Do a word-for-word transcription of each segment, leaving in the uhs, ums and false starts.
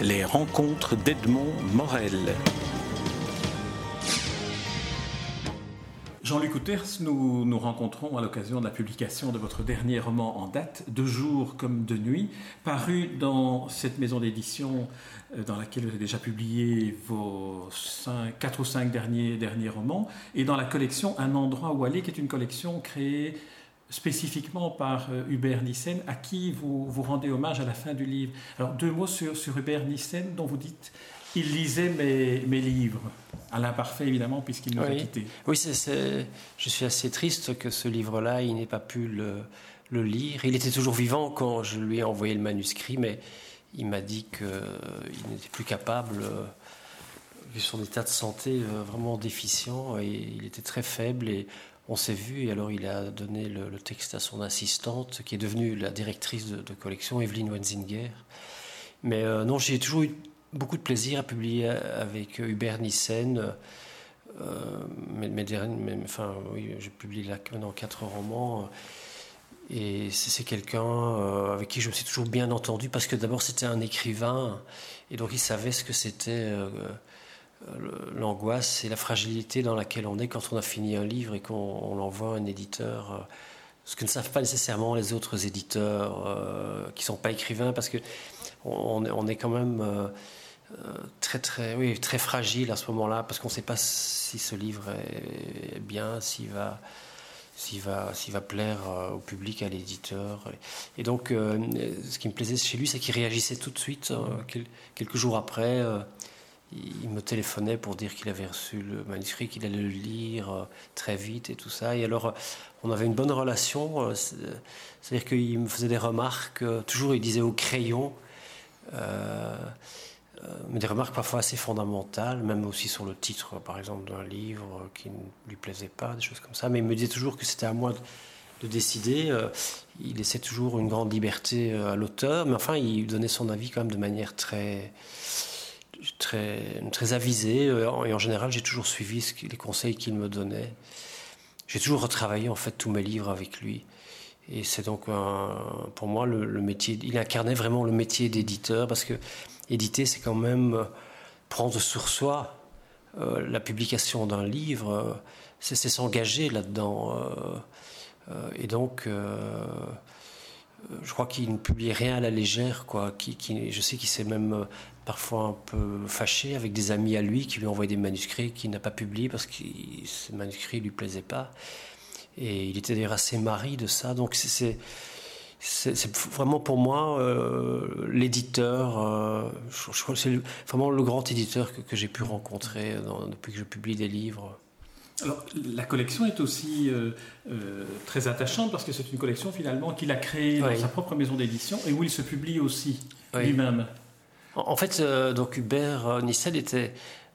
Les rencontres d'Edmond Morel. Jean-Luc Outers, nous nous rencontrons à l'occasion de la publication de votre dernier roman en date, De jour comme de nuit, paru dans cette maison d'édition dans laquelle vous avez déjà publié vos cinq, quatre ou cinq derniers, derniers romans, et dans la collection Un endroit où aller, qui est une collection créée spécifiquement par Hubert Nyssen, à qui vous, vous rendez hommage à la fin du livre. Alors deux mots sur, sur Hubert Nyssen, dont vous dites... Il lisait mes, mes livres, à l'imparfait évidemment, puisqu'il nous oui. a quittés. Oui, c'est, c'est... je suis assez triste que ce livre-là, il n'ait pas pu le, le lire. Il était toujours vivant quand je lui ai envoyé le manuscrit, mais il m'a dit qu'il n'était plus capable, vu son état de santé vraiment déficient, et il était très faible, et on s'est vu, et alors il a donné le, le texte à son assistante, qui est devenue la directrice de, de collection, Evelyne Wenzinger. Mais euh, non, j'ai toujours eu... beaucoup de plaisir à publier avec Hubert Nyssen. Euh, mes, mes derniers, mes, enfin, oui, je publie là maintenant quatre romans. Et c'est, c'est quelqu'un euh, avec qui je me suis toujours bien entendu, parce que d'abord c'était un écrivain, et donc il savait ce que c'était euh, l'angoisse et la fragilité dans laquelle on est quand on a fini un livre et qu'on on l'envoie à un éditeur. Euh, ce que ne savent pas nécessairement les autres éditeurs euh, qui ne sont pas écrivains, parce que on, on est quand même. Euh, Très, très, oui, très fragile à ce moment-là, parce qu'on ne sait pas si ce livre est bien, s'il va, s'il va, s'il va plaire au public, à l'éditeur. Et donc, euh, ce qui me plaisait chez lui, c'est qu'il réagissait tout de suite. Euh, quel, quelques jours après, euh, il me téléphonait pour dire qu'il avait reçu le manuscrit, qu'il allait le lire euh, très vite et tout ça. Et alors, on avait une bonne relation. Euh, c'est-à-dire qu'il me faisait des remarques. Euh, toujours, il disait au crayon. Euh, Des remarques parfois assez fondamentales, même aussi sur le titre, par exemple, d'un livre qui ne lui plaisait pas, des choses comme ça. Mais il me disait toujours que c'était à moi de, de décider. Il laissait toujours une grande liberté à l'auteur, mais enfin, il donnait son avis quand même de manière très, très, très avisée. Et en général, j'ai toujours suivi ce qui, les conseils qu'il me donnait. J'ai toujours retravaillé, en fait, tous mes livres avec lui. Et c'est donc, un, pour moi, le, le métier... Il incarnait vraiment le métier d'éditeur, parce que éditer, c'est quand même prendre sur soi euh, la publication d'un livre, euh, c'est, c'est s'engager là-dedans. Euh, euh, et donc, euh, je crois qu'il ne publiait rien à la légère, quoi. Qui, qui, je sais qu'il s'est même parfois un peu fâché avec des amis à lui qui lui envoyaient des manuscrits qu'il n'a pas publiés parce que ces manuscrits ne lui plaisaient pas. Et il était d'ailleurs assez marri de ça. Donc c'est, c'est, c'est, c'est vraiment pour moi euh, l'éditeur, euh, je, je crois que c'est le, vraiment le grand éditeur que, que j'ai pu rencontrer dans, depuis que je publie des livres. Alors la collection est aussi euh, euh, très attachante, parce que c'est une collection finalement qu'il a créée dans oui. sa propre maison d'édition, et où il se publie aussi oui. lui-même. En, en fait, euh, donc Hubert Nyssen était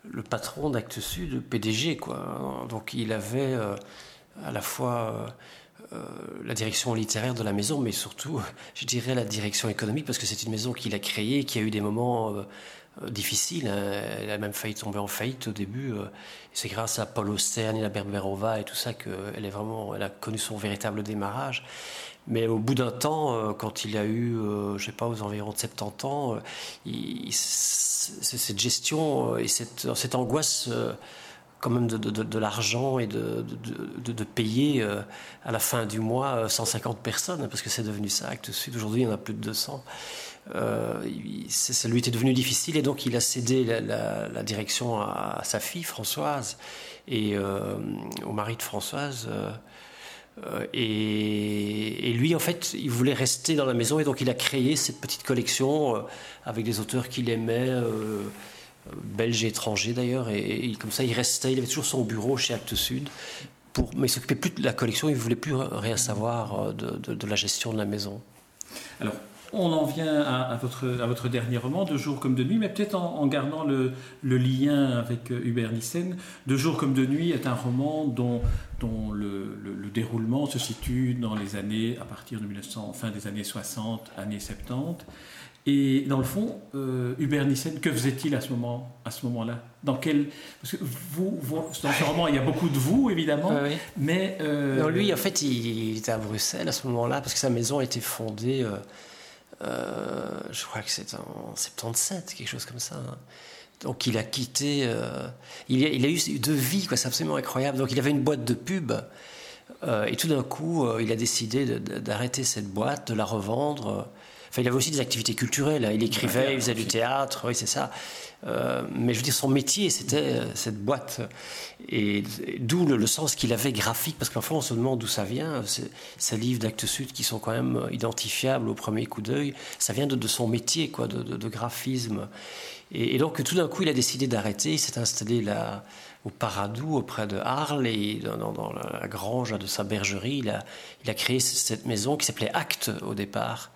le patron d'Actes Sud, le P D G, quoi. Donc il avait... Euh, à la fois euh, euh, la direction littéraire de la maison, mais surtout, je dirais, la direction économique, parce que c'est une maison qu'il a créée, qui a eu des moments euh, difficiles. Hein. Elle a même failli tomber en faillite au début. Euh, c'est grâce à Paul Auster, Nina Berberova et tout ça qu'elle est vraiment, elle a connu son véritable démarrage. Mais au bout d'un temps, euh, quand il a eu, euh, je sais pas, aux environs de soixante-dix ans, euh, il, cette gestion euh, et cette, cette angoisse... Euh, quand même de, de, de, de l'argent et de, de, de, de payer euh, à la fin du mois euh, cent cinquante personnes, parce que c'est devenu ça, Actes Sud. Aujourd'hui, il y en a plus de deux cents. Euh, il, ça lui était devenu difficile, et donc il a cédé la, la, la direction à, à sa fille, Françoise, et euh, au mari de Françoise. Euh, euh, et, et lui, en fait, il voulait rester dans la maison, et donc il a créé cette petite collection euh, avec des auteurs qu'il aimait... Euh, belge et étranger d'ailleurs, et, et comme ça il restait, il avait toujours son bureau chez Actes Sud, pour, mais il ne s'occupait plus de la collection, il ne voulait plus rien savoir de, de, de la gestion de la maison. Alors, on en vient à, à, votre, à votre dernier roman, De jour comme de nuit, mais peut-être en, en gardant le, le lien avec Hubert Nyssen. De jour comme de nuit est un roman dont, dont le, le, le déroulement se situe dans les années, à partir de mille neuf cents, fin des années soixante, années soixante-dix. Et dans le fond, euh, Hubert Nyssen, que faisait-il à ce moment, à ce moment-là ? Dans quel... Parce que vous, vous, dans ce roman, il y a beaucoup de vous, évidemment, ah oui. mais... Euh... Non, lui, en fait, il, il était à Bruxelles à ce moment-là, parce que sa maison a été fondée euh, Euh, je crois que c'est en soixante-dix-sept, quelque chose comme ça. Donc il a quitté, euh, il, a, il a eu deux vies, quoi, c'est absolument incroyable. Donc il avait une boîte de pub, euh, et tout d'un coup, euh, il a décidé de, de, d'arrêter cette boîte, de la revendre. Enfin, il avait aussi des activités culturelles, hein. Il écrivait, ouais, il faisait du théâtre, oui, c'est ça. Euh, mais je veux dire, son métier, c'était euh, cette boîte. Et, et d'où le, le sens qu'il avait graphique, parce qu'en fait, on se demande d'où ça vient. C'est, ces livres d'Actes Sud qui sont quand même identifiables au premier coup d'œil, ça vient de, de son métier, quoi, de, de, de graphisme. Et, et donc, tout d'un coup, il a décidé d'arrêter. Il s'est installé là, au Paradou, auprès de Arles, et dans, dans, dans la grange de sa bergerie. Il a, il a créé cette maison qui s'appelait Actes au départ.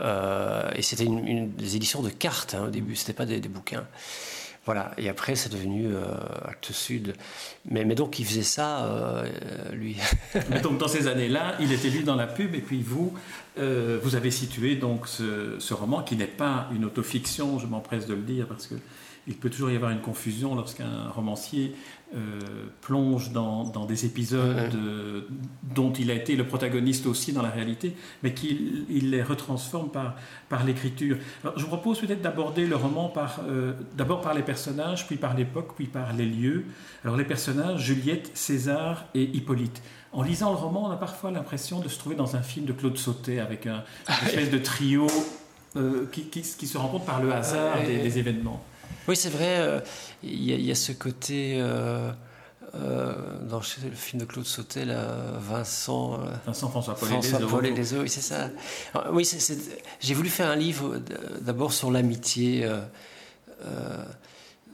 Euh, et c'était une, une, des éditions de cartes, hein, au début, c'était pas des, des bouquins, voilà. Et après c'est devenu euh, Actes Sud, mais, mais donc il faisait ça, euh, lui. Mais donc dans ces années-là, il était lui dans la pub, et puis vous, euh, vous avez situé donc ce, ce roman qui n'est pas une autofiction, je m'empresse de le dire, parce que il peut toujours y avoir une confusion lorsqu'un romancier euh, plonge dans, dans des épisodes euh, dont il a été le protagoniste aussi dans la réalité, mais qu'il il les retransforme par, par l'écriture. Alors, je vous propose peut-être d'aborder le roman par, euh, d'abord par les personnages, puis par l'époque, puis par les lieux. Alors les personnages, Juliette, César et Hippolyte. En lisant le roman, on a parfois l'impression de se trouver dans un film de Claude Sautet, avec un, une espèce de trio euh, qui, qui, qui se rencontre par le hasard des, des événements. Oui, c'est vrai, il euh, y, y a ce côté, euh, euh, dans le film de Claude Sautet, là, Vincent, euh, Vincent François Paul et les autres, oui, c'est ça. Alors, oui, c'est, c'est, j'ai voulu faire un livre d'abord sur l'amitié, euh, euh,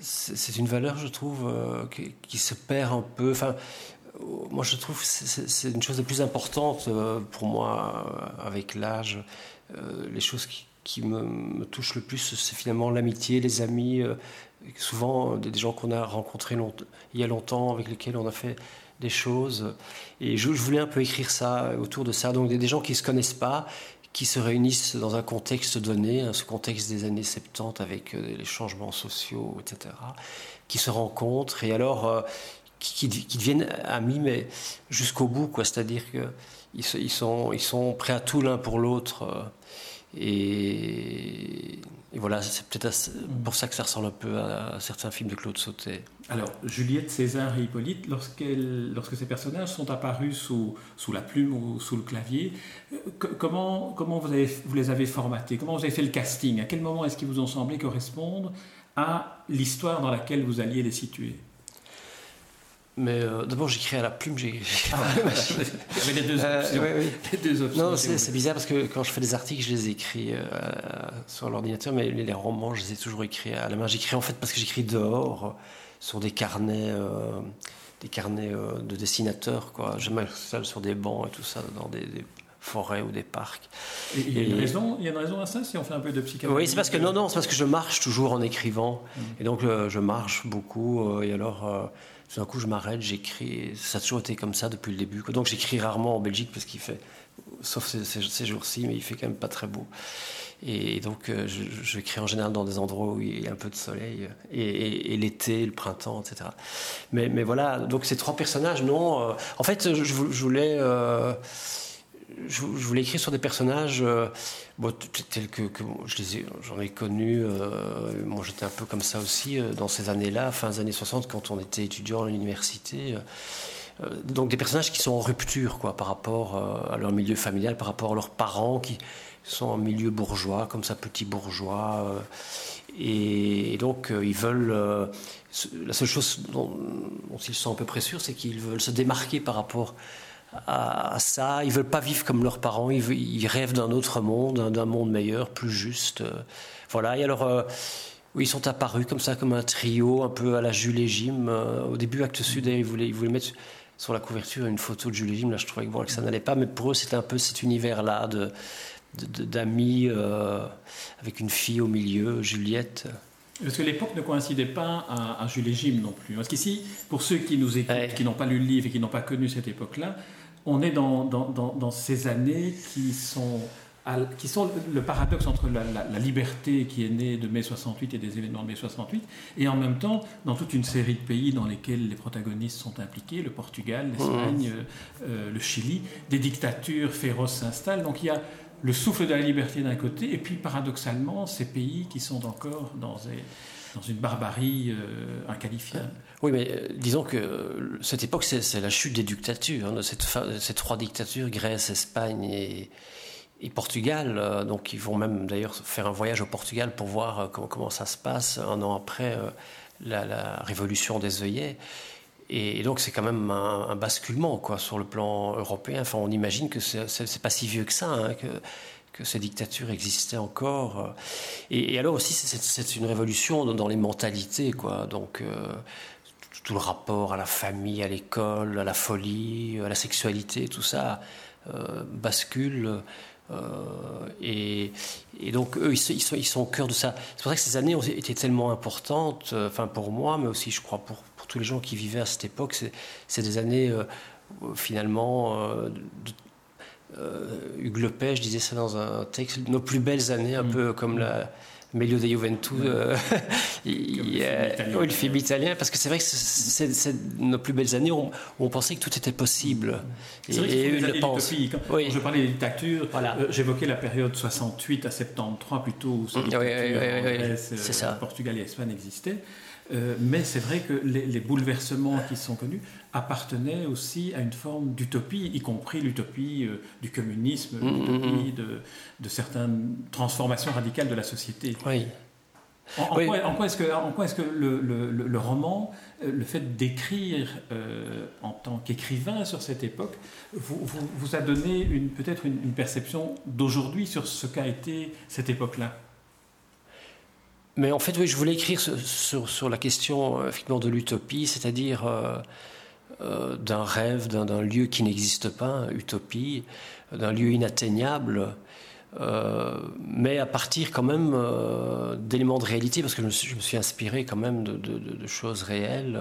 c'est, c'est une valeur, je trouve, euh, qui, qui se perd un peu, enfin, moi je trouve que c'est, c'est une chose la plus importante euh, pour moi, avec l'âge, euh, les choses qui... qui me, me touche le plus, c'est finalement l'amitié, les amis, euh, souvent des, des gens qu'on a rencontrés long, il y a longtemps, avec lesquels on a fait des choses. Et je, je voulais un peu écrire ça, autour de ça. Donc des, des gens qui ne se connaissent pas, qui se réunissent dans un contexte donné, hein, ce contexte des années soixante-dix avec euh, les changements sociaux, et cetera, qui se rencontrent et alors euh, qui, qui, qui deviennent amis, mais jusqu'au bout, quoi. C'est-à-dire qu'ils ils sont, ils sont prêts à tout l'un pour l'autre. Euh, Et... et voilà, c'est peut-être pour ça que ça ressemble un peu à certains films de Claude Sautet. Alors, Juliette, César et Hippolyte, lorsque ces personnages sont apparus sous, sous la plume ou sous le clavier, que, comment, comment vous, avez, vous les avez formatés? Comment vous avez fait le casting? À quel moment est-ce qu'ils vous ont semblé correspondre à l'histoire dans laquelle vous alliez les situer? Mais euh, d'abord, j'écris à la plume, j'ai... Ah, mais les deux options. Euh, oui, oui. Les deux options. Non, c'est, c'est bizarre parce que quand je fais des articles, je les écris euh, sur l'ordinateur, mais les romans, je les ai toujours écrits à la main. J'écris en fait parce que j'écris dehors, sur des carnets, euh, des carnets euh, de dessinateurs, quoi. Je m'installe sur des bancs et tout ça, dans des... des... forêt ou des parcs. Et il y a une raison, il y a une raison à ça, si on fait un peu de psychanalyse. Oui, c'est parce que non, non, c'est parce que je marche toujours en écrivant, mmh. et donc euh, je marche beaucoup, euh, et alors euh, tout d'un coup je m'arrête, j'écris. Ça a toujours été comme ça depuis le début, quoi. Donc j'écris rarement en Belgique parce qu'il fait, sauf ces, ces, ces jours-ci, mais il fait quand même pas très beau. Et donc euh, je, je écris en général dans des endroits où il y a un peu de soleil, et, et, et l'été, le printemps, et cetera. Mais, mais voilà, donc ces trois personnages, non. Euh, en fait, je, je voulais. Euh, Je, je voulais écrire sur des personnages euh, bon, tels que, que je les ai, j'en ai connus. Euh, moi, j'étais un peu comme ça aussi euh, dans ces années-là, fin des années soixante, quand on était étudiant à l'université. Euh, donc des personnages qui sont en rupture, quoi, par rapport euh, à leur milieu familial, par rapport à leurs parents qui sont en milieu bourgeois, comme ça, petit bourgeois. Euh, et, et donc euh, ils veulent. Euh, la seule chose dont, dont ils sont à peu près sûrs, c'est qu'ils veulent se démarquer par rapport à ça, ils veulent pas vivre comme leurs parents, ils, veulent, ils rêvent d'un autre monde, d'un monde meilleur, plus juste. Euh, voilà, et alors, euh, ils sont apparus comme ça, comme un trio, un peu à la Jules et Jim. Euh, au début, Actes Sud, ils voulaient, ils voulaient mettre sur la couverture une photo de Jules et Jim, là je trouvais que, bon, que ça n'allait pas, mais pour eux c'était un peu cet univers-là de, de, de, d'amis euh, avec une fille au milieu, Juliette. Parce que l'époque ne coïncidait pas à, à Jules et Jim non plus. Parce qu'ici, pour ceux qui nous écoutent, ouais. qui n'ont pas lu le livre et qui n'ont pas connu cette époque-là, on est dans, dans, dans, dans ces années qui sont, à, qui sont le paradoxe entre la, la, la liberté qui est née de mai soixante-huit et des événements de mai soixante-huit, et en même temps, dans toute une série de pays dans lesquels les protagonistes sont impliqués, le Portugal, l'Espagne, mmh. euh, euh, le Chili, des dictatures féroces s'installent. Donc il y a le souffle de la liberté d'un côté, et puis paradoxalement, ces pays qui sont encore dans, des, dans une barbarie euh, inqualifiable. Oui, mais euh, disons que euh, cette époque, c'est, c'est la chute des dictatures, hein, cette fa- ces trois dictatures, Grèce, Espagne et, et Portugal. Euh, donc ils vont même d'ailleurs faire un voyage au Portugal pour voir euh, comment, comment ça se passe un an après euh, la, la révolution des œillets. Et donc c'est quand même un, un basculement quoi, sur le plan européen. Enfin, on imagine que c'est, c'est, c'est pas si vieux que ça, hein, que, que ces dictatures existaient encore. Et, et alors aussi c'est, c'est une révolution dans les mentalités, quoi. Donc euh, tout le rapport à la famille, à l'école, à la folie, à la sexualité, tout ça euh, bascule. Euh, et, et donc eux ils sont, ils sont au cœur de ça. C'est pour ça que ces années ont été tellement importantes, euh, enfin pour moi mais aussi je crois pour, pour tous les gens qui vivaient à cette époque. C'est, c'est des années euh, finalement euh, de, euh, Hugues Lepage disait ça dans un texte, nos plus belles années, un mmh. peu comme mmh. la Melio de Juventus, euh, il, euh, le, le film italien, parce que c'est vrai que c'est, c'est, c'est nos plus belles années où on, on pensait que tout était possible. Et, c'est vrai et eux le pensent. Quand, oui. quand je parlais des dictatures, voilà. euh, j'évoquais la période soixante-huit à soixante-treize plutôt, où ces dictatures oui, oui, oui, oui, oui. Grèce, c'est euh, Portugal et Espagne existaient. Euh, mais c'est vrai que les, les bouleversements qui sont connus appartenaient aussi à une forme d'utopie, y compris l'utopie euh, du communisme, mmh, l'utopie mmh. de, de certaines transformations radicales de la société. Oui. En, en, oui. Quoi, en quoi est-ce que, en quoi est-ce que le, le, le roman, le fait d'écrire euh, en tant qu'écrivain sur cette époque, vous, vous, vous a donné une, peut-être une, une perception d'aujourd'hui sur ce qu'a été cette époque-là ? Mais en fait, oui, je voulais écrire sur, sur, sur la question effectivement, de l'utopie, c'est-à-dire euh, euh, d'un rêve, d'un, d'un lieu qui n'existe pas, utopie, d'un lieu inatteignable, euh, mais à partir quand même euh, d'éléments de réalité, parce que je me suis, je me suis inspiré quand même de, de, de, de choses réelles.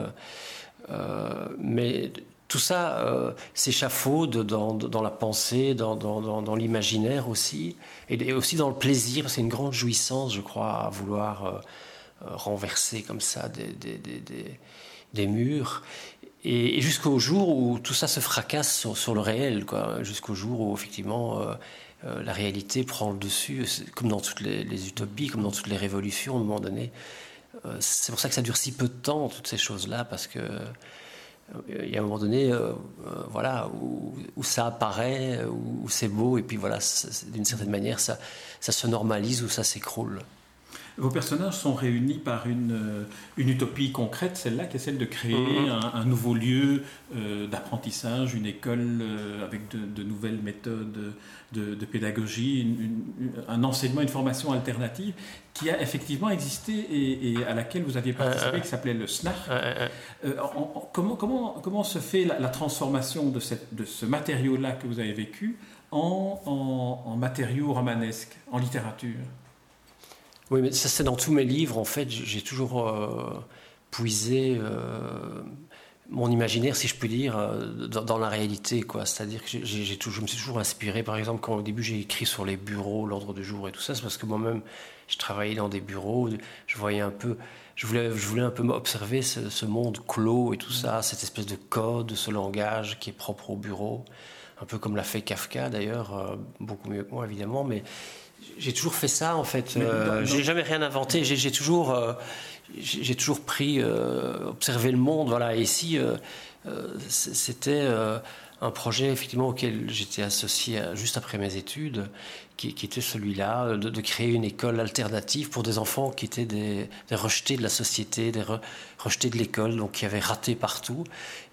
Euh, mais tout ça euh, s'échafaude dans, dans la pensée, dans, dans, dans, dans l'imaginaire aussi, et, et aussi dans le plaisir. C'est une grande jouissance, je crois, à vouloir euh, euh, renverser comme ça des, des, des, des, des murs. Et, et jusqu'au jour où tout ça se fracasse sur, sur le réel, quoi. Jusqu'au jour où, effectivement, euh, euh, la réalité prend le dessus, comme dans toutes les, les utopies, comme dans toutes les révolutions, à un moment donné. Euh, c'est pour ça que ça dure si peu de temps, toutes ces choses-là, parce que... Il y a un moment donné, euh, euh, voilà, où, où ça apparaît, où, où c'est beau, et puis voilà, ça, c'est, d'une certaine manière, ça, ça se normalise ou ça s'écroule. Vos personnages sont réunis par une, une utopie concrète, celle-là, qui est celle de créer mmh. un, un nouveau lieu euh, d'apprentissage, une école euh, avec de, de nouvelles méthodes de, de pédagogie, une, une, un enseignement, une formation alternative qui a effectivement existé et, et à laquelle vous aviez participé, qui s'appelait le SNAR. Euh, en, en, comment, comment, comment se fait la, la transformation de, cette, de ce matériau-là que vous avez vécu en, en, en matériau romanesque, en littérature ? Oui, mais ça c'est dans tous mes livres. En fait, j'ai toujours euh, puisé euh, mon imaginaire, si je peux dire, dans, dans la réalité, quoi. C'est-à-dire que j'ai, j'ai toujours, je me suis toujours inspiré. Par exemple, quand au début j'ai écrit sur les bureaux, l'ordre du jour et tout ça, c'est parce que moi-même, je travaillais dans des bureaux. Je voyais un peu, je voulais, je voulais un peu observer ce, ce monde clos et tout ça, cette espèce de code, ce langage qui est propre au bureau, un peu comme l'a fait Kafka d'ailleurs, euh, beaucoup mieux que moi évidemment, mais j'ai toujours fait ça en fait. Euh, j'ai jamais rien inventé. J'ai, j'ai toujours, euh, j'ai, j'ai toujours pris, euh, observé le monde. Voilà. Et ici, euh, euh, c'était euh, un projet effectivement auquel j'étais associé à, juste après mes études, qui, qui était celui-là, de, de créer une école alternative pour des enfants qui étaient des, des rejetés de la société, des re, rejetés de l'école, donc qui avaient raté partout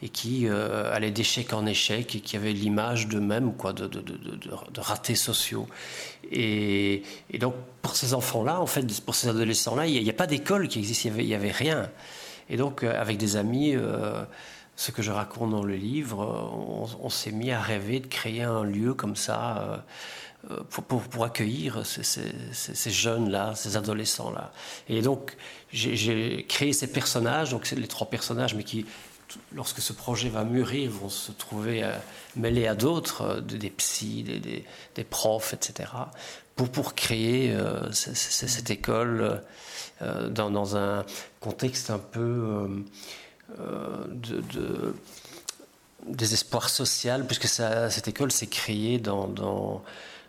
et qui euh, allaient d'échec en échec et qui avaient l'image d'eux-mêmes, quoi, de, de, de, de, de ratés sociaux. Et, et donc, pour ces enfants-là, en fait, pour ces adolescents-là, il n'y a, a pas d'école qui existe, il n'y avait, il y avait rien. Et donc, euh, avec des amis, euh, ce que je raconte dans le livre, euh, on, on s'est mis à rêver de créer un lieu comme ça euh, pour, pour, pour accueillir ces, ces, ces, ces jeunes-là, ces adolescents-là. Et donc, j'ai, j'ai créé ces personnages, donc c'est les trois personnages, mais qui... Lorsque ce projet va mûrir, vont se trouver euh, mêlés à d'autres, euh, des psys, des, des, des profs, et cetera, pour, pour créer euh, c- c- cette école euh, dans, dans un contexte un peu euh, de, de désespoir social, puisque ça, cette école s'est créée dans, dans,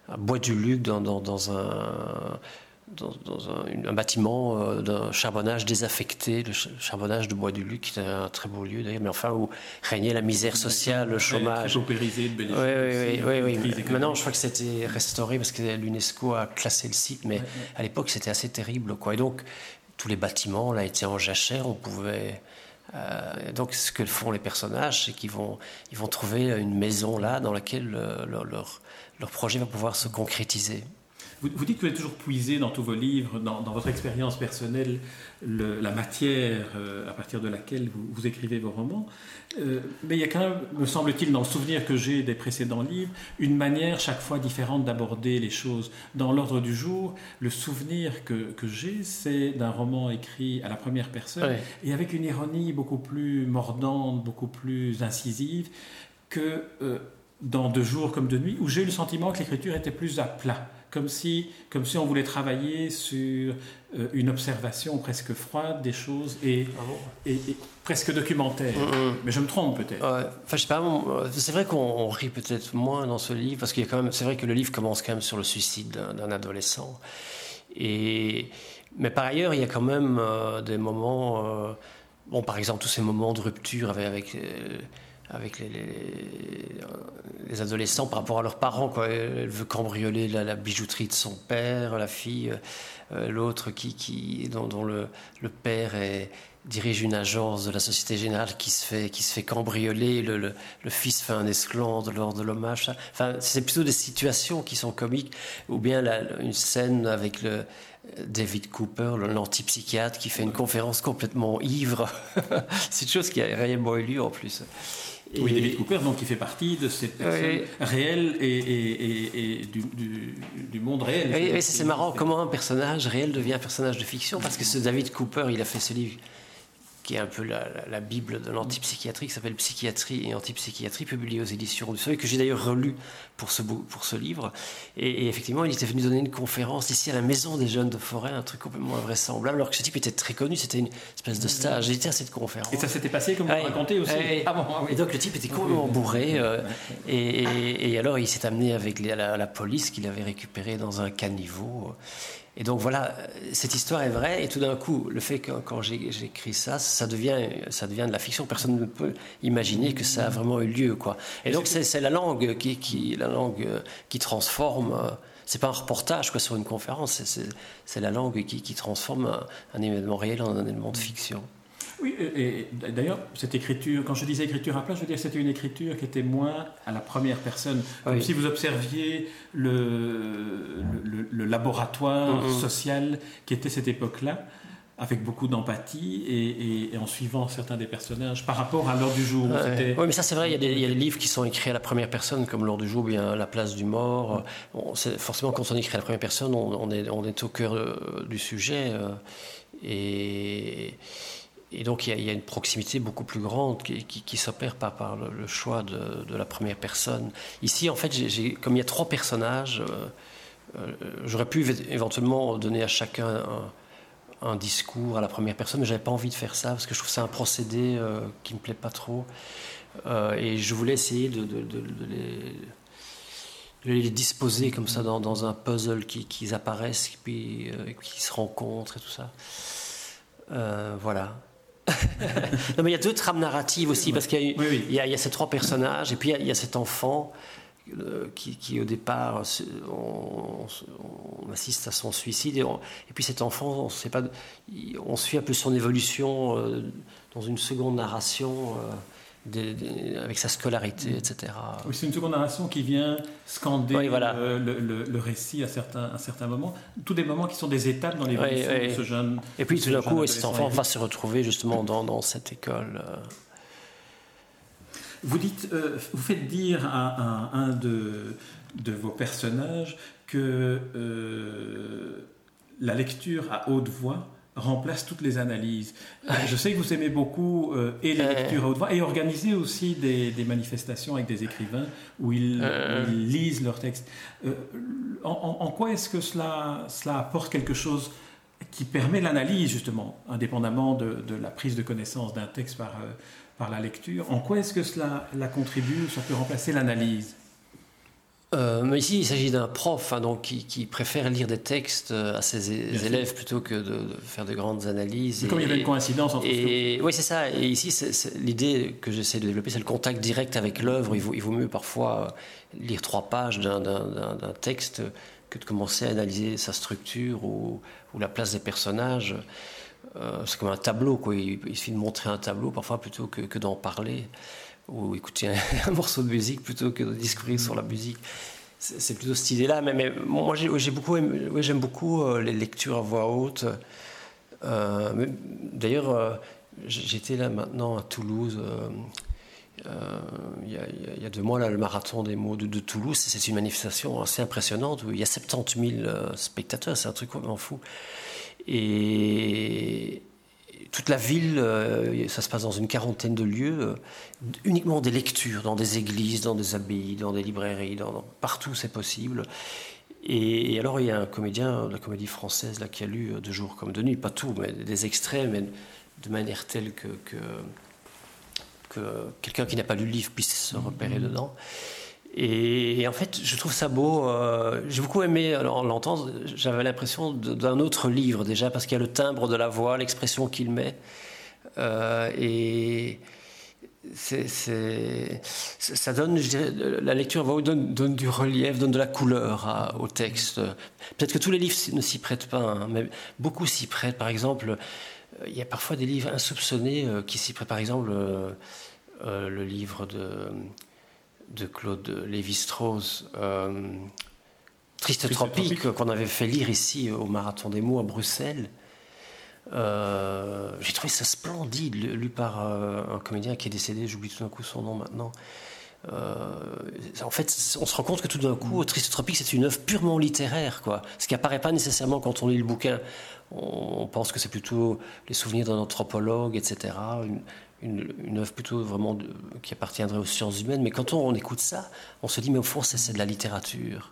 à Bois-du-Luc dans, dans, dans un... dans, dans un, un bâtiment euh, d'un charbonnage désaffecté, le ch- charbonnage de Bois-du-Luc, qui est un très beau lieu d'ailleurs, mais enfin où régnait la misère sociale, le chômage. Très paupérisé, de Belgique. Oui, oui, oui. oui, oui. Maintenant, je crois que c'était restauré parce que l'UNESCO a classé le site, mais ouais, ouais. à l'époque, c'était assez terrible, quoi. Et donc, tous les bâtiments, là, étaient en jachère, on pouvait... Euh, donc, ce que font les personnages, c'est qu'ils vont, ils vont trouver une maison, là, dans laquelle euh, leur, leur, leur projet va pouvoir se concrétiser. Vous, vous dites que vous avez toujours puisé dans tous vos livres, dans, dans votre expérience personnelle, le, la matière euh, à partir de laquelle vous, vous écrivez vos romans. Euh, mais il y a quand même, me semble-t-il, dans le souvenir que j'ai des précédents livres, une manière chaque fois différente d'aborder les choses. Dans l'ordre du jour, le souvenir que, que j'ai, c'est d'un roman écrit à la première personne, oui. et avec une ironie beaucoup plus mordante, beaucoup plus incisive que euh, dans De jour comme de nuit, où j'ai eu le sentiment que l'écriture était plus à plat. Comme si, comme si on voulait travailler sur euh, une observation presque froide des choses et, ah bon et, et presque documentaire. Mmh, mmh. Mais je me trompe peut-être. Euh, je sais pas, c'est vrai qu'on on rit peut-être moins dans ce livre, parce qu'il y a quand même, c'est vrai que le livre commence quand même sur le suicide d'un, d'un adolescent. Et, mais par ailleurs, il y a quand même euh, des moments... Euh, bon, par exemple, tous ces moments de rupture avec... avec euh, avec les, les, les adolescents par rapport à leurs parents, quoi. Elle veut cambrioler la, la bijouterie de son père, la fille, euh, l'autre qui, qui, dont, dont le, le père est, dirige une agence de la Société Générale qui se fait, qui se fait cambrioler, le, le, le fils fait un esclandre lors de l'hommage. Ça. Enfin, c'est plutôt des situations qui sont comiques, ou bien la, une scène avec le... David Cooper, l'antipsychiatre, qui fait une conférence complètement ivre. C'est une chose qui a réellement eu lieu en plus. Et... Oui, David Cooper, donc, qui fait partie de ces personnes oui. réelles et, et, et, et du, du, du monde réel. Oui, c'est, c'est, c'est marrant c'est... comment un personnage réel devient un personnage de fiction, parce que ce David Cooper, il a fait ce livre qui est un peu la, la, la bible de l'antipsychiatrie, qui s'appelle Psychiatrie et antipsychiatrie, publiée aux éditions du Seuil, que j'ai d'ailleurs relu pour ce, pour ce livre. Et, et effectivement, il était venu donner une conférence ici à la Maison des Jeunes de Forêt, un truc complètement invraisemblable, alors que ce type était très connu, c'était une espèce de stage. J'étais à cette conférence. Et ça s'était passé, comme vous racontez aussi. Et, ah bon, ah oui. et donc le type était complètement bourré, euh, et, et, et alors il s'est amené avec les, la, la police qu'il avait récupérée dans un caniveau. Et donc voilà, cette histoire est vraie, et tout d'un coup, le fait que quand j'ai, j'écris ça, ça devient, ça devient de la fiction. Personne ne peut imaginer que ça a vraiment eu lieu, quoi. Et donc c'est, c'est la langue qui, qui, la langue qui transforme. C'est pas un reportage, quoi, sur une conférence. C'est, c'est, c'est la langue qui, qui transforme un, un événement réel en un élément de fiction. Oui, et d'ailleurs, cette écriture, quand je disais écriture à plat, je veux dire que c'était une écriture qui était moins à la première personne. Comme oui. si vous observiez le, le, le laboratoire mmh. social qui était cette époque-là, avec beaucoup d'empathie et, et, et en suivant certains des personnages par rapport à l'ordre du jour. Ah, oui. oui, mais ça c'est vrai, il y a des, il y a des livres qui sont écrits à la première personne, comme l'ordre du jour, bien La place du mort. On, c'est, forcément, quand on écrit à la première personne, on, on, est, on est au cœur euh, du sujet. Euh, et... Et donc, il y, y a une proximité beaucoup plus grande qui, qui, qui s'opère par, par le, le choix de, de la première personne. Ici, en fait, j'ai, j'ai, comme il y a trois personnages, euh, euh, j'aurais pu éventuellement donner à chacun un, un discours à la première personne, mais je n'avais pas envie de faire ça, parce que je trouve ça un procédé euh, qui ne me plaît pas trop. Euh, et je voulais essayer de, de, de, de, les, de les disposer comme ça dans, dans un puzzle, qui, qui apparaissent, qui, puis, euh, qui se rencontrent et tout ça. Euh, voilà. Non, mais il y a deux trames narratives aussi, parce qu'il y a, oui, oui. Il y a, il y a ces trois personnages, et puis il y a, il y a cet enfant euh, qui, qui, au départ, on, on assiste à son suicide, et, on, et puis cet enfant, on sait pas, on suit un peu son évolution euh, dans une seconde narration. Euh, Des, des, avec sa scolarité, et cetera. Oui, c'est une seconde narration qui vient scander oui, voilà. le, le, le récit à certains, à certains moments. Tous des moments qui sont des étapes dans l'évolution oui, oui. de ce jeune. Et puis tout d'un coup, cet enfant va se retrouver justement dans, dans cette école. Vous dites, euh, vous faites dire à, à un de, de vos personnages que euh, la lecture à haute voix remplace toutes les analyses. Je sais que vous aimez beaucoup euh, et les lectures à haute voix et organiser aussi des, des manifestations avec des écrivains où ils, euh... ils lisent leurs textes. Euh, en, en quoi est-ce que cela, cela apporte quelque chose qui permet l'analyse, justement, indépendamment de, de la prise de connaissance d'un texte par, euh, par la lecture? En quoi est-ce que cela la contribue ou ça peut remplacer l'analyse ? Euh, mais ici, il s'agit d'un prof, hein, donc, qui, qui préfère lire des textes à ses é- élèves plutôt que de, de faire de grandes analyses. Et et, comme il y avait une coïncidence entre et, et, oui, c'est ça. Et ici, c'est, c'est, l'idée que j'essaie de développer, c'est le contact direct avec l'œuvre. Il vaut, il vaut mieux parfois lire trois pages d'un, d'un, d'un, d'un texte que de commencer à analyser sa structure ou, ou la place des personnages. Euh, c'est comme un tableau, quoi. Il, il suffit de montrer un tableau parfois plutôt que, que d'en parler. Ou écouter un, un morceau de musique plutôt que de discourir sur la musique. C'est, c'est plutôt cette idée-là. Mais, mais bon, moi, j'ai, j'ai beaucoup aimé, oui, j'aime beaucoup euh, les lectures à voix haute. Euh, mais, d'ailleurs, euh, j'étais là maintenant à Toulouse. Euh, euh, il, y a, il y a deux mois, là, le marathon des mots de, de Toulouse. C'est une manifestation assez impressionnante où il y a soixante-dix mille euh, spectateurs. C'est un truc complètement fou. Et... toute la ville, ça se passe dans une quarantaine de lieux, uniquement des lectures, dans des églises, dans des abbayes, dans des librairies, dans, dans, partout c'est possible. Et, et alors il y a un comédien de la Comédie française là, qui a lu De jour comme de nuit, pas tout, mais des extraits, mais de manière telle que, que, que quelqu'un qui n'a pas lu le livre puisse se repérer mmh. dedans. Et, et en fait, je trouve ça beau. Euh, j'ai beaucoup aimé en l'entendre. J'avais l'impression de, d'un autre livre déjà, parce qu'il y a le timbre de la voix, l'expression qu'il met. Euh, et c'est, c'est, ça donne, je dirais, la lecture à voix haute donne, donne du relief, donne de la couleur à, au texte. Peut-être que tous les livres ne s'y prêtent pas, hein, mais beaucoup s'y prêtent. Par exemple, il y a parfois des livres insoupçonnés qui s'y prêtent. Par exemple, euh, euh, le livre de... de Claude Lévi-Strauss, euh, Tristes Tropiques, qu'on avait fait lire ici au Marathon des mots à Bruxelles. Euh, j'ai trouvé ça splendide, lu par euh, un comédien qui est décédé, j'oublie tout d'un coup son nom maintenant. Euh, en fait, on se rend compte que tout d'un coup, Tristes Tropiques, c'est une œuvre purement littéraire, quoi. Ce qui n'apparaît pas nécessairement quand on lit le bouquin. On pense que c'est plutôt les souvenirs d'un anthropologue, et cetera, une, Une, une œuvre plutôt vraiment de, qui appartiendrait aux sciences humaines. Mais quand on, on écoute ça, on se dit, mais au fond, c'est, c'est de la littérature.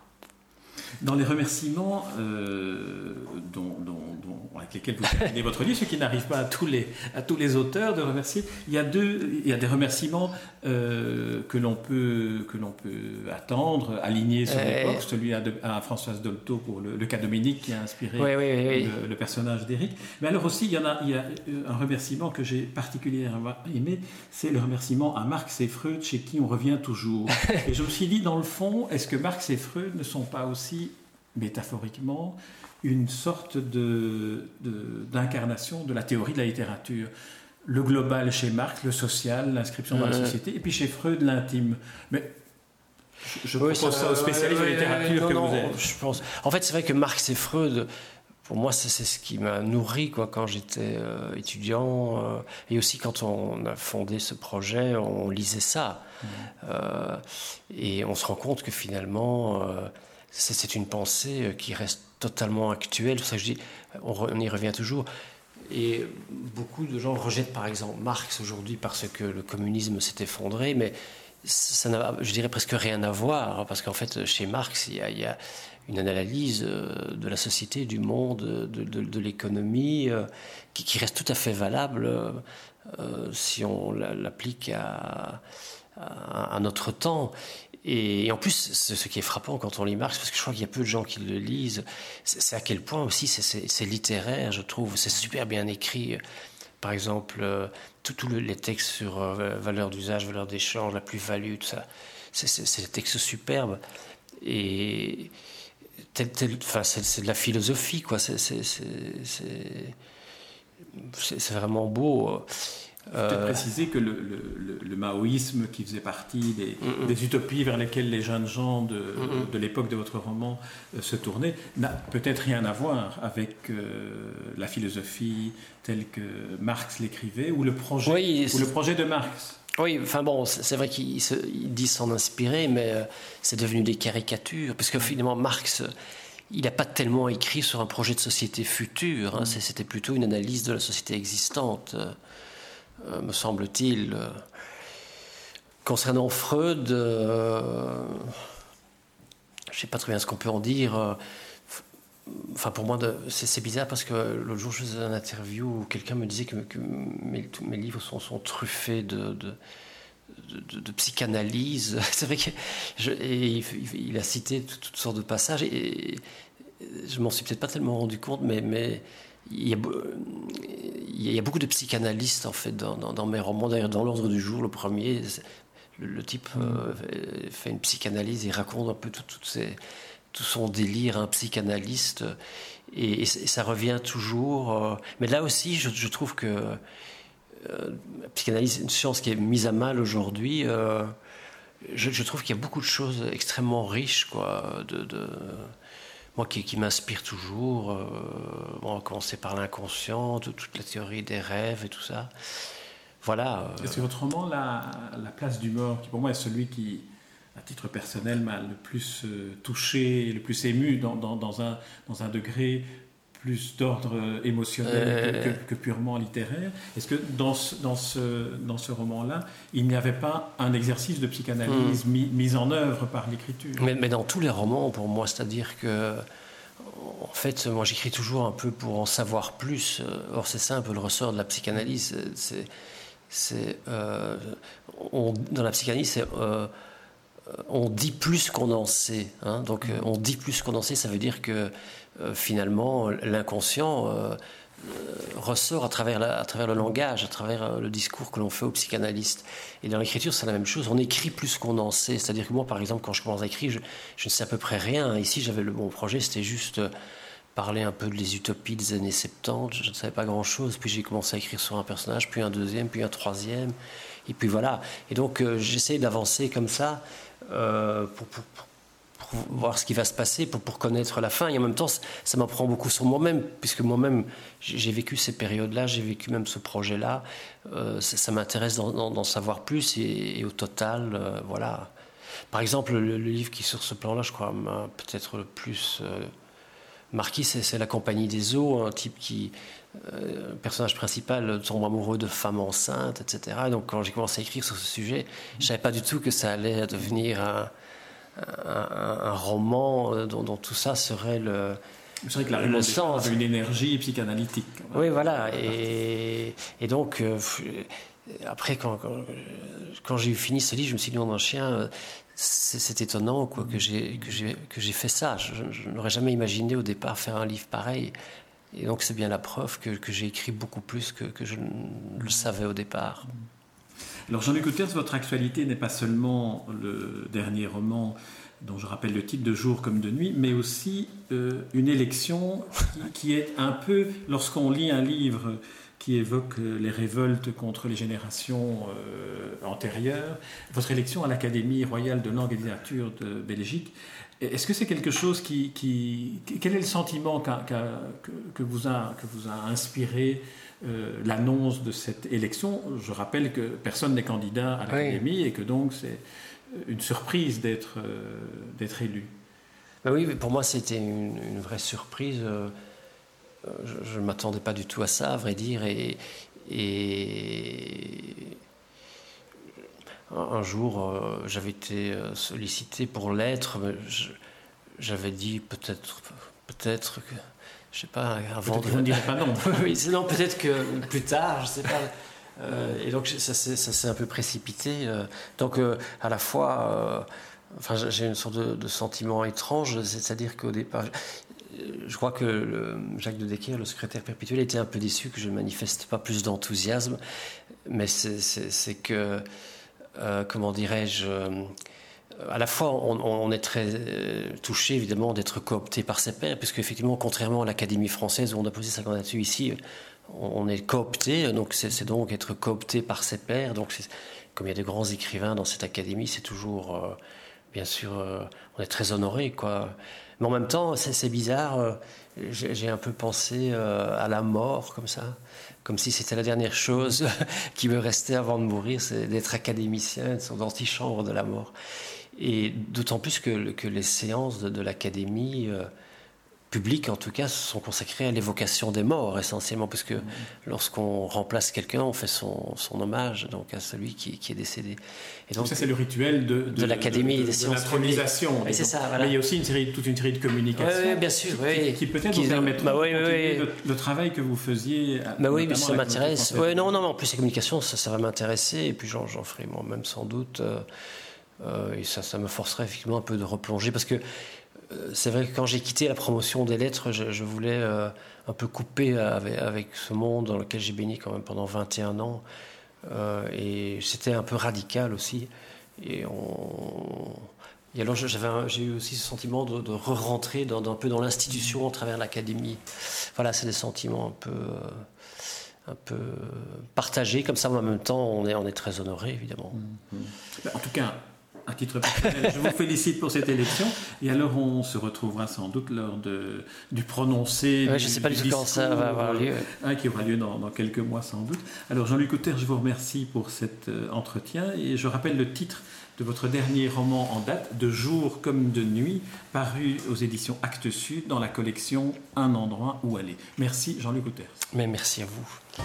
Dans les remerciements euh, dont, dont, dont, avec lesquels vous terminez votre livre, ceux qui n'arrivent pas à tous les, à tous les auteurs de remercier, il y a, deux, il y a des remerciements euh, que, l'on peut, que l'on peut attendre, alignés sur euh, l'époque, celui à, de, à Françoise Dolto pour le, le cas Dominique qui a inspiré oui, oui, oui, le, oui. le personnage d'Éric. Mais alors aussi, il y, en a, il y a un remerciement que j'ai particulièrement aimé, c'est le remerciement à Marx et Freud, chez qui on revient toujours. Et je me suis dit, dans le fond, est-ce que Marx et Freud ne sont pas aussi métaphoriquement, une sorte de, de, d'incarnation de la théorie de la littérature. Le global chez Marx, le social, l'inscription dans euh... la société, et puis chez Freud, l'intime. Mais je, je oui, propose ça aux spécialistes euh, de littérature euh, non, que vous non, êtes. Je pense... En fait, c'est vrai que Marx et Freud, pour moi, c'est, c'est ce qui m'a nourri quoi, quand j'étais euh, étudiant. Euh, et aussi, quand on a fondé ce projet, on lisait ça. Mmh. Euh, et on se rend compte que finalement... Euh, c'est une pensée qui reste totalement actuelle. C'est pour ça que je dis, on y revient toujours. Et beaucoup de gens rejettent, par exemple, Marx aujourd'hui parce que le communisme s'est effondré, mais ça n'a, je dirais, presque rien à voir. Parce qu'en fait, chez Marx, il y a, il y a une analyse de la société, du monde, de, de, de l'économie, qui, qui reste tout à fait valable euh, si on l'applique à, à, à notre temps. Et en plus, ce qui est frappant quand on lit Marx, parce que je crois qu'il y a peu de gens qui le lisent, c'est à quel point aussi c'est, c'est, c'est littéraire, je trouve. C'est super bien écrit. Par exemple, tous le, les textes sur euh, valeur d'usage, valeur d'échange, la plus-value, tout ça. C'est, c'est, c'est des textes superbes. Et tel, tel, enfin, c'est, c'est de la philosophie, quoi. C'est, c'est, c'est, c'est, c'est, c'est vraiment beau. Peut-être euh... préciser que le, le, le maoïsme qui faisait partie des, mmh. des utopies vers lesquelles les jeunes gens de, mmh. de l'époque de votre roman euh, se tournaient n'a peut-être rien à voir avec euh, la philosophie telle que Marx l'écrivait ou le projet, oui, ou le projet de Marx. Oui, enfin bon, c'est vrai qu'il se, il dit s'en inspirer, mais euh, c'est devenu des caricatures, parce que finalement Marx... il n'a pas tellement écrit sur un projet de société future, hein, mmh. c'était plutôt une analyse de la société existante. Euh, me semble-t-il. Euh, concernant Freud, euh, je ne sais pas très bien ce qu'on peut en dire. Euh, f- enfin, pour moi, de, c'est, c'est bizarre parce que l'autre jour, je faisais une interview où quelqu'un me disait que, que mes, tous mes livres sont, sont truffés de, de, de, de psychanalyse. C'est vrai que je, et il a cité toutes, toutes sortes de passages et, et je m'en suis peut-être pas tellement rendu compte, mais, mais il, y a, il y a beaucoup de psychanalystes en fait dans, dans, dans mes romans. D'ailleurs, dans L'ordre du jour, le premier, le, le type mmh. euh, fait une psychanalyse et raconte un peu tout, tout, ses, tout son délire à un psychanalyste. Et, et ça revient toujours. Mais là aussi, je, je trouve que euh, la psychanalyse est une science qui est mise à mal aujourd'hui. Euh, je, je trouve qu'il y a beaucoup de choses extrêmement riches, quoi, de, de, moi qui, qui m'inspire toujours. Euh, bon, on commençait par l'inconscient, de, toute la théorie des rêves et tout ça. Voilà. Euh... Est-ce que votre roman, la, la place du mort, qui pour moi est celui qui, à titre personnel, m'a le plus touché, le plus ému dans, dans, dans, un, dans un degré plus d'ordre émotionnel euh... que, que purement littéraire. Est-ce que dans ce, dans ce, dans ce roman-là, il n'y avait pas un exercice de psychanalyse mmh. mis, mis en œuvre par l'écriture ? mais, mais dans tous les romans, pour moi, c'est-à-dire que, en fait, moi j'écris toujours un peu pour en savoir plus. Or, c'est ça un peu le ressort de la psychanalyse. C'est, c'est, euh, on, dans la psychanalyse, c'est... Euh, on dit plus qu'on en sait, hein. Donc euh, on dit plus qu'on en sait, ça veut dire que euh, finalement l'inconscient euh, euh, ressort à travers, la, à travers le langage, à travers euh, le discours que l'on fait aux psychanalystes. Et dans l'écriture c'est la même chose, on écrit plus qu'on en sait, c'est-à-dire que moi par exemple quand je commence à écrire je, je ne sais à peu près rien. Ici j'avais le bon projet, c'était juste euh, parler un peu des utopies des années soixante-dix, je ne savais pas grand-chose, puis j'ai commencé à écrire sur un personnage, puis un deuxième, puis un troisième, et puis voilà. Et donc euh, j'essaie d'avancer comme ça, Euh, pour, pour, pour voir ce qui va se passer, pour, pour connaître la fin. Et en même temps, ça, ça m'apprend beaucoup sur moi-même, puisque moi-même, j'ai, j'ai vécu ces périodes-là, j'ai vécu même ce projet-là. Euh, ça, ça m'intéresse d'en, d'en, d'en savoir plus, et, et au total, euh, voilà. Par exemple, le, le livre qui, sur ce plan-là, je crois, m'a peut-être le plus euh, marqué, c'est, c'est La Compagnie des eaux, un type qui, euh, le personnage principal, tombe amoureux de femmes enceintes, et cetera. Et donc, quand j'ai commencé à écrire sur ce sujet, je ne savais pas du tout que ça allait devenir un, un, un roman dont, dont tout ça serait le, c'est vrai que la le sens. Une énergie psychanalytique. Oui, voilà. Et, et donc, euh, après, quand, quand, quand j'ai fini ce livre, je me suis dit, mon chien, c'est, c'est étonnant quoi, que, j'ai, que, j'ai, que j'ai fait ça. Je, je n'aurais jamais imaginé au départ faire un livre pareil. Et donc, c'est bien la preuve que, que j'ai écrit beaucoup plus que, que je le savais au départ. Alors, Jean-Luc Outers, votre actualité n'est pas seulement le dernier roman dont je rappelle le titre, De jour comme de nuit, mais aussi euh, une élection qui, qui est un peu, lorsqu'on lit un livre qui évoque les révoltes contre les générations euh, antérieures, votre élection à l'Académie royale de langue et littérature de Belgique. Est-ce que c'est quelque chose qui, qui... Quel est le sentiment qu'a, qu'a, que, vous a, que vous a inspiré euh, l'annonce de cette élection ? Je rappelle que personne n'est candidat à l'Académie, oui, et que donc c'est une surprise d'être, euh, d'être élu. Ben oui, mais pour moi c'était une, une vraie surprise. Je ne m'attendais pas du tout à ça, à vrai dire. Et... et... Un jour, euh, j'avais été sollicité pour l'être, mais je, j'avais dit peut-être, peut-être que, je sais pas, avant peut-être de. Vous ne direz pas non. Oui, non, peut-être que plus tard, je sais pas. Euh, et donc ça, ça, ça s'est un peu précipité. Donc euh, à la fois, euh, enfin, j'ai une sorte de, de sentiment étrange, c'est-à-dire qu'au départ, je crois que le, Jacques de Decker, le secrétaire perpétuel, était un peu déçu que je ne manifeste pas plus d'enthousiasme, mais c'est, c'est, c'est que. Euh, comment dirais-je, euh, à la fois on, on est très euh, touché évidemment d'être coopté par ses pairs, puisque effectivement contrairement à l'Académie française où on a posé sa candidature, ici on, on est coopté, donc c'est, c'est donc être coopté par ses pairs. Donc c'est, comme il y a de grands écrivains dans cette académie, c'est toujours euh, bien sûr euh, on est très honoré quoi, mais en même temps c'est, c'est bizarre, euh, j'ai, j'ai un peu pensé euh, à la mort comme ça, comme si c'était la dernière chose qui me restait avant de mourir, c'est d'être académicien, d'être d'antichambre de la mort. Et d'autant plus que, que les séances de, de l'académie euh, publics, en tout cas, sont consacrés à l'évocation des morts, essentiellement, parce que mmh. lorsqu'on remplace quelqu'un, on fait son, son hommage donc, à celui qui, qui est décédé. Et donc, ça, c'est le rituel de, de, de l'Académie de, de, de, des sciences. De l'intronisation. Et c'est ça, voilà. Mais il y a aussi une série, toute une série de communications oui, oui, bien sûr, qui, oui. qui, qui peut-être qui, vous permettront bah, oui, de continuer oui, oui. Le, le travail que vous faisiez. Bah, oui, mais ça m'intéresse. Ouais, non, non, non, en plus, les communications, ça, ça va m'intéresser, et puis j'en, j'en ferai moi-même sans doute. Euh, euh, et ça, ça me forcerait effectivement un peu de replonger, parce que c'est vrai que quand j'ai quitté la promotion des lettres, je, je voulais euh, un peu couper avec, avec ce monde dans lequel j'ai baigné quand même pendant vingt et un ans. Euh, et c'était un peu radical aussi. Et, on... et alors j'avais un, j'ai eu aussi ce sentiment de, de re-rentrer dans, d'un peu dans l'institution à travers l'académie. Voilà, c'est des sentiments un peu, euh, un peu partagés. Comme ça, mais en même temps, on est, on est très honorés, évidemment. Mm-hmm. En tout cas... À titre personnel, je vous félicite pour cette élection. Et alors, on se retrouvera sans doute lors de, du prononcé. Ouais, du, je ne sais pas du tout quand ça va avoir lieu. Hein, qui aura lieu dans, dans quelques mois, sans doute. Alors, Jean-Luc Outers, je vous remercie pour cet euh, entretien. Et je rappelle le titre de votre dernier roman en date, De jour comme de nuit, paru aux éditions Actes Sud dans la collection Un endroit où aller. Merci, Jean-Luc Outers. Mais merci à vous.